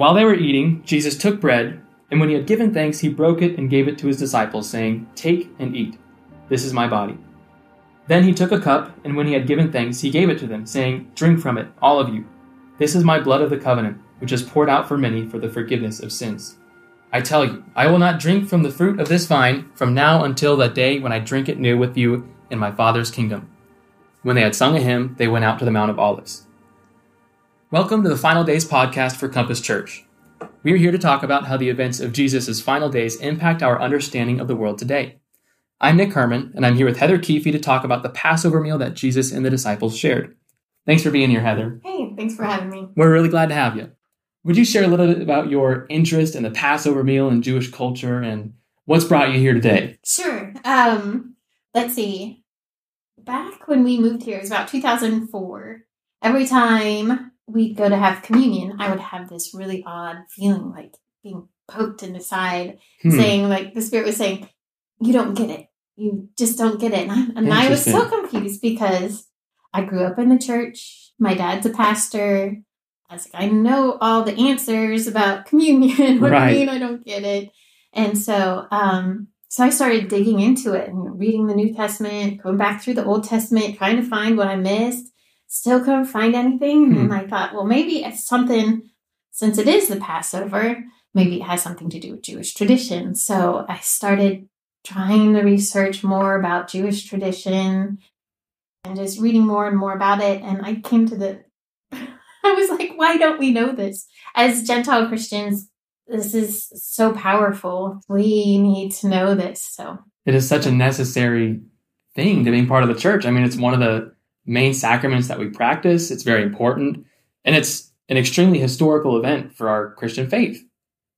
While they were eating, Jesus took bread, and when he had given thanks, he broke it and gave it to his disciples, saying, "Take and eat. This is my body." Then he took a cup, and when he had given thanks, he gave it to them, saying, "Drink from it, all of you. This is my blood of the covenant, which is poured out for many for the forgiveness of sins. I tell you, I will not drink from the fruit of this vine from now until that day when I drink it new with you in my Father's kingdom." When they had sung a hymn, they went out to the Mount of Olives. Welcome to the Final Days podcast for Compass Church. We are here to talk about how the events of Jesus' final days impact our understanding of the world today. I'm Nick Herman, and I'm here with Heather Keefe to talk about the Passover meal that Jesus and the disciples shared. Thanks for being here, Heather. Hey, thanks for having me. We're really glad to have you. Would you share a little bit about your interest in the Passover meal and Jewish culture and what's brought you here today? Sure. Let's see. Back when we moved here, it was about 2004. Every time we'd go to have communion, I would have this really odd feeling like being poked in the side, saying like the Spirit was saying, "You don't get it. You just don't get it." And I was so confused because I grew up in the church. My dad's a pastor. I was like, I know all the answers about communion. What do you mean I don't get it? And so I started digging into it and reading the New Testament, going back through the Old Testament, trying to find what I missed. Still couldn't find anything. And I thought, well, maybe it's something, since it is the Passover, maybe it has something to do with Jewish tradition. So I started trying to research more about Jewish tradition and just reading more and more about it. And I came to I was like, why don't we know this? As Gentile Christians, this is so powerful. We need to know this. So it is such a necessary thing to being part of the church. I mean, it's one of the main sacraments that we practice. It's very important. And it's an extremely historical event for our Christian faith.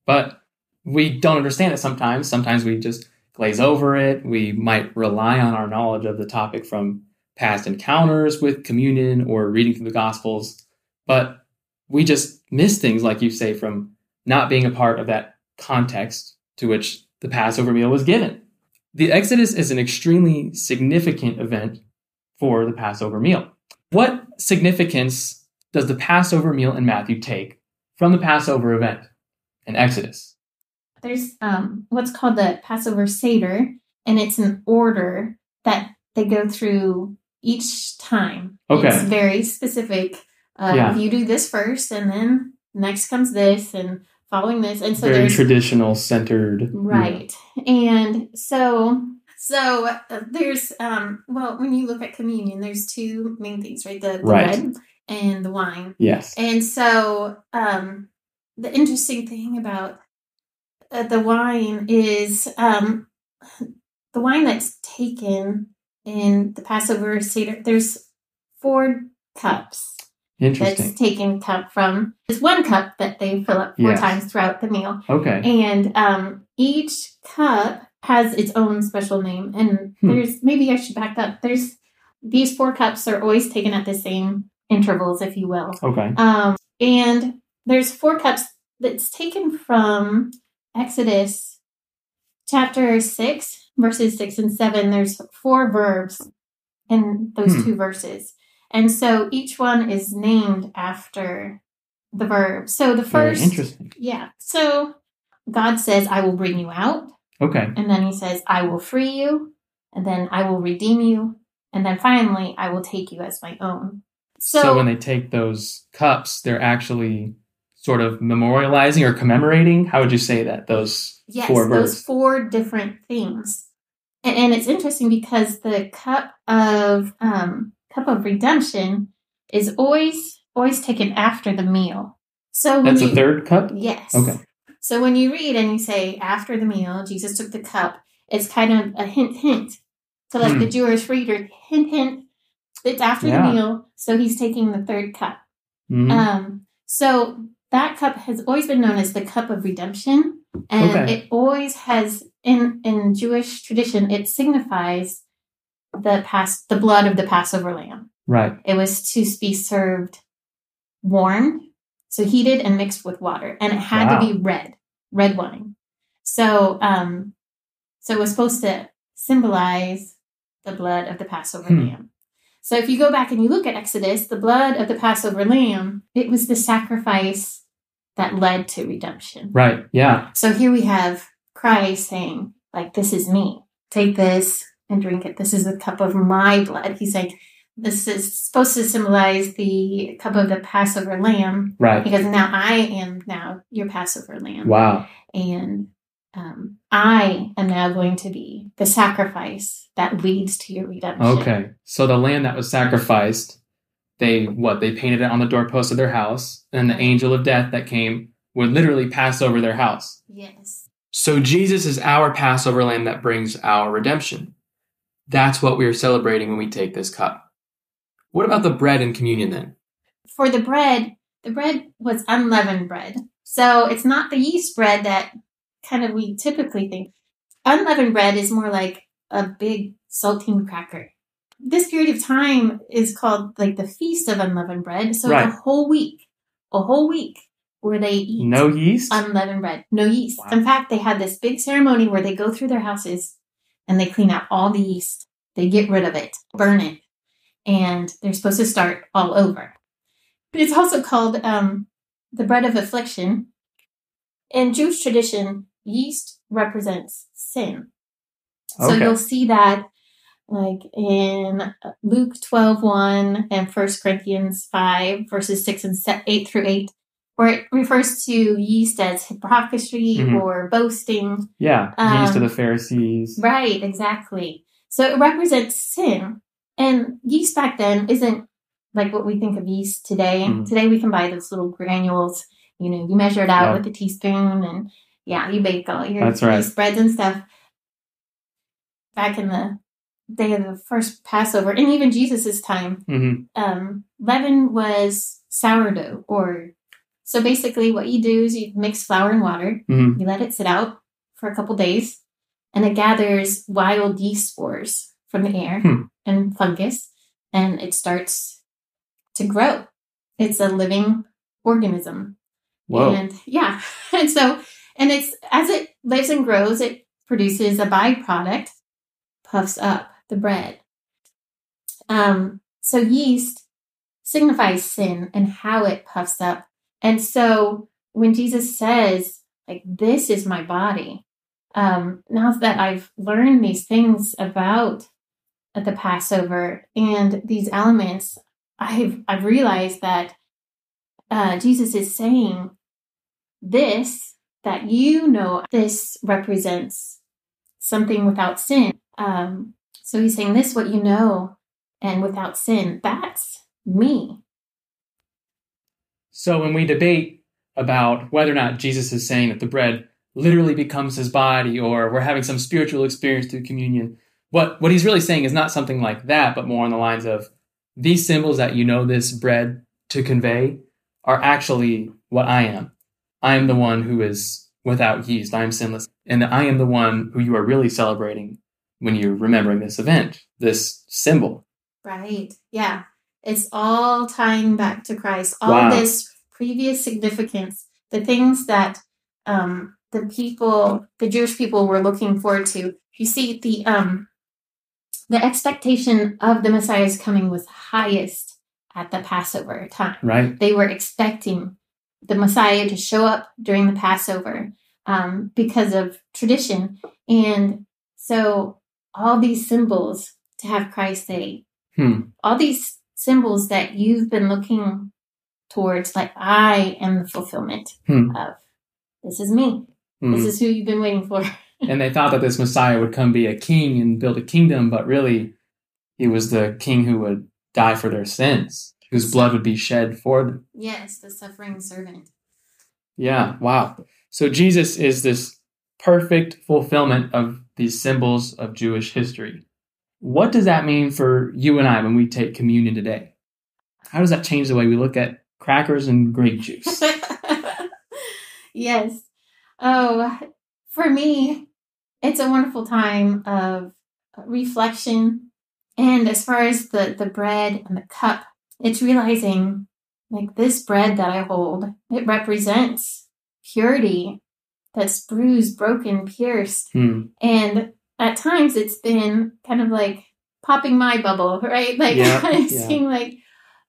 But we don't understand it sometimes. Sometimes we just glaze over it. We might rely on our knowledge of the topic from past encounters with communion or reading through the Gospels. But we just miss things, like you say, from not being a part of that context to which the Passover meal was given. The Exodus is an extremely significant event for the Passover meal. What significance does the Passover meal in Matthew take from the Passover event in Exodus? There's what's called the Passover Seder, and it's an order that they go through each time. Okay. It's very specific. You do this first, and then next comes this, and following this, and so very traditional centered, right? Yeah. And so there's when you look at communion, there's two main things, right? The bread and the wine. Yes. And so the interesting thing about the wine is the wine that's taken in the Passover Seder. There's 4 cups. Interesting. That's taken cup from this one cup that they fill up 4 times throughout the meal. Okay. And each cup has its own special name. And there's, maybe I should back up. There's, these 4 cups are always taken at the same intervals, if you will. Okay. And there's 4 cups that's taken from Exodus chapter 6, verses 6 and 7. There's 4 verbs in those 2 verses. And so each one is named after the verb. So the first... Very interesting. Yeah. So God says, "I will bring you out." Okay. And then he says, "I will free you." And then, "I will redeem you." And then finally, "I will take you as my own." So when they take those cups, they're actually sort of memorializing or commemorating. How would you say that? Those 4 verbs. Yes, those 4 different things. And it's interesting because the cup of redemption is always taken after the meal. So that's the 3rd cup? Yes. Okay. So when you read and you say, "After the meal, Jesus took the cup," it's kind of a hint. So like the Jewish reader, hint, it's after the meal, so he's taking the 3rd cup. So that cup has always been known as the cup of redemption. And it always has, in Jewish tradition, it signifies the blood of the Passover lamb. Right. It was to be served warm, so heated and mixed with water, and it had to be red wine. So, so it was supposed to symbolize the blood of the Passover lamb. So, if you go back and you look at Exodus, the blood of the Passover lamb, it was the sacrifice that led to redemption. Right. Yeah. So here we have Christ saying, like, this is me. Take this and drink it. This is the cup of my blood. He's like, this is supposed to symbolize the cup of the Passover lamb. Right. Because now I am now your Passover lamb. Wow. And I am now going to be the sacrifice that leads to your redemption. Okay. So the lamb that was sacrificed, they painted it on the doorpost of their house, and the angel of death that came would literally pass over their house. Yes. So Jesus is our Passover lamb that brings our redemption. That's what we are celebrating when we take this cup. What about the bread in communion then? For the bread was unleavened bread. So it's not the yeast bread that kind of we typically think. Unleavened bread is more like a big saltine cracker. This period of time is called like the Feast of Unleavened Bread. So right. It's a whole week where they eat no yeast, unleavened bread, no yeast. Wow. In fact, they had this big ceremony where they go through their houses and they clean out all the yeast. They get rid of it, burn it, and they're supposed to start all over. But it's also called the bread of affliction. In Jewish tradition, yeast represents sin. So okay. You'll see that like in Luke 12:1 and 1 Corinthians 5, verses 6 and 8 through 8, where it refers to yeast as hypocrisy mm-hmm. or boasting. Yeah, yeast of the Pharisees. Right, exactly. So it represents sin. And yeast back then isn't like what we think of yeast today. Mm-hmm. Today we can buy those little granules. You know, you measure it out with a teaspoon and, you bake all your yeast breads and stuff. Back in the day of the first Passover, and even Jesus's time, leaven was sourdough. So basically what you do is you mix flour and water, you let it sit out for a couple days, and it gathers wild yeast spores from the air and fungus, and it starts to grow. It's a living organism. Whoa. And it's as it lives and grows, it produces a byproduct, puffs up the bread. So yeast signifies sin and how it puffs up. And so when Jesus says, like, this is my body, now that I've learned these things about the Passover and these elements, I've realized that Jesus is saying this, that this represents something without sin. So he's saying this, what you know, and without sin, that's me. So when we debate about whether or not Jesus is saying that the bread literally becomes his body, or we're having some spiritual experience through communion, what he's really saying is not something like that, but more on the lines of these symbols that you know this bread to convey are actually what I am. I am the one who is without yeast. I am sinless. And I am the one who you are really celebrating when you're remembering this event, this symbol. Right. Yeah. It's all tying back to Christ. All this previous significance, the things that the Jewish people were looking forward to. You see, the expectation of the Messiah's coming was highest at the Passover time. Right. They were expecting the Messiah to show up during the Passover because of tradition. And so all these symbols to have Christ say, all these symbols that you've been looking towards, like, I am the fulfillment of. This is me. This is who you've been waiting for. And they thought that this Messiah would come be a king and build a kingdom, but really he was the king who would die for their sins, whose blood would be shed for them. Yes, the suffering servant. Yeah, wow. So Jesus is this perfect fulfillment of these symbols of Jewish history. What does that mean for you and I when we take communion today? How does that change the way we look at crackers and grape juice? Yes. Oh, for me, it's a wonderful time of reflection. And as far as the bread and the cup, it's realizing, like, this bread that I hold, it represents purity that's bruised, broken, pierced. And at times it's been kind of like popping my bubble, right? Like seeing like,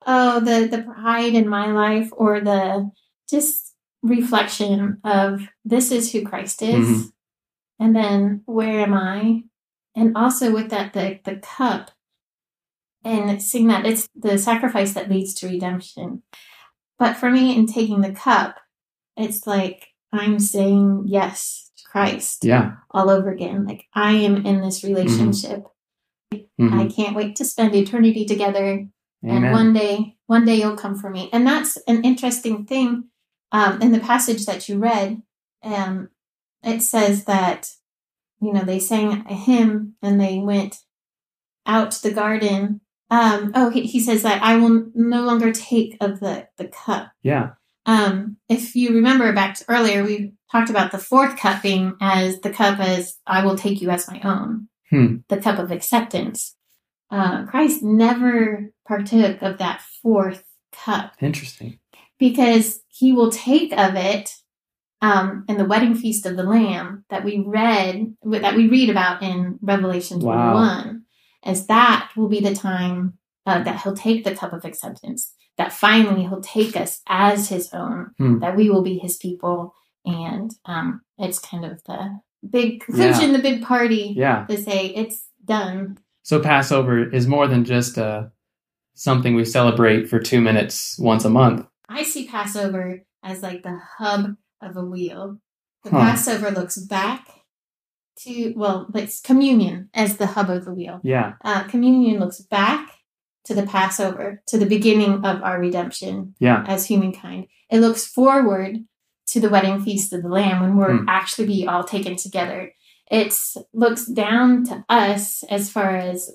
the pride in my life, or the just reflection of this is who Christ is. Mm-hmm. And then where am I? And also with that, the cup and seeing that it's the sacrifice that leads to redemption. But for me in taking the cup, it's like I'm saying yes to Christ all over again. Like I am in this relationship. Mm-hmm. I can't wait to spend eternity together. Amen. And one day you'll come for me. And that's an interesting thing. In the passage that you read, it says that, they sang a hymn and they went out to the garden. He says that I will no longer take of the cup. Yeah. If you remember back to earlier, we talked about the fourth cup being as the cup as I will take you as my own, the cup of acceptance. Christ never partook of that fourth cup. Interesting. Because he will take of it in the wedding feast of the Lamb that we read about in Revelation 21, as that will be the time that he'll take the cup of acceptance, that finally he'll take us as his own, that we will be his people. And it's kind of the big conclusion, the big party to say it's done. So Passover is more than just something we celebrate for 2 minutes once a month. I see Passover as like the hub of a wheel. The Passover looks back to, it's communion as the hub of the wheel. Yeah. Communion looks back to the Passover, to the beginning of our redemption as humankind. It looks forward to the wedding feast of the Lamb when we're actually be all taken together. It looks down to us as far as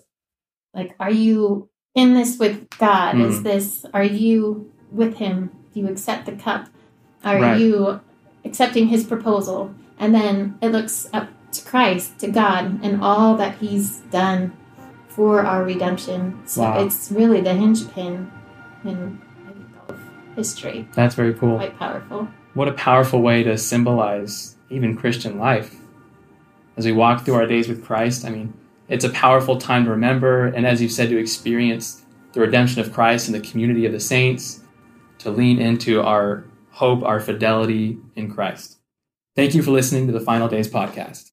like, are you in this with God? Are you with him? Do you accept the cup? Are you accepting his proposal? And then it looks up to Christ, to God, and all that he's done for our redemption. So it's really the hinge pin in history. That's very cool. Quite powerful. What a powerful way to symbolize even Christian life. As we walk through our days with Christ, I mean, it's a powerful time to remember, and as you said, to experience the redemption of Christ and the community of the saints, to lean into our hope, our fidelity in Christ. Thank you for listening to the Final Days podcast.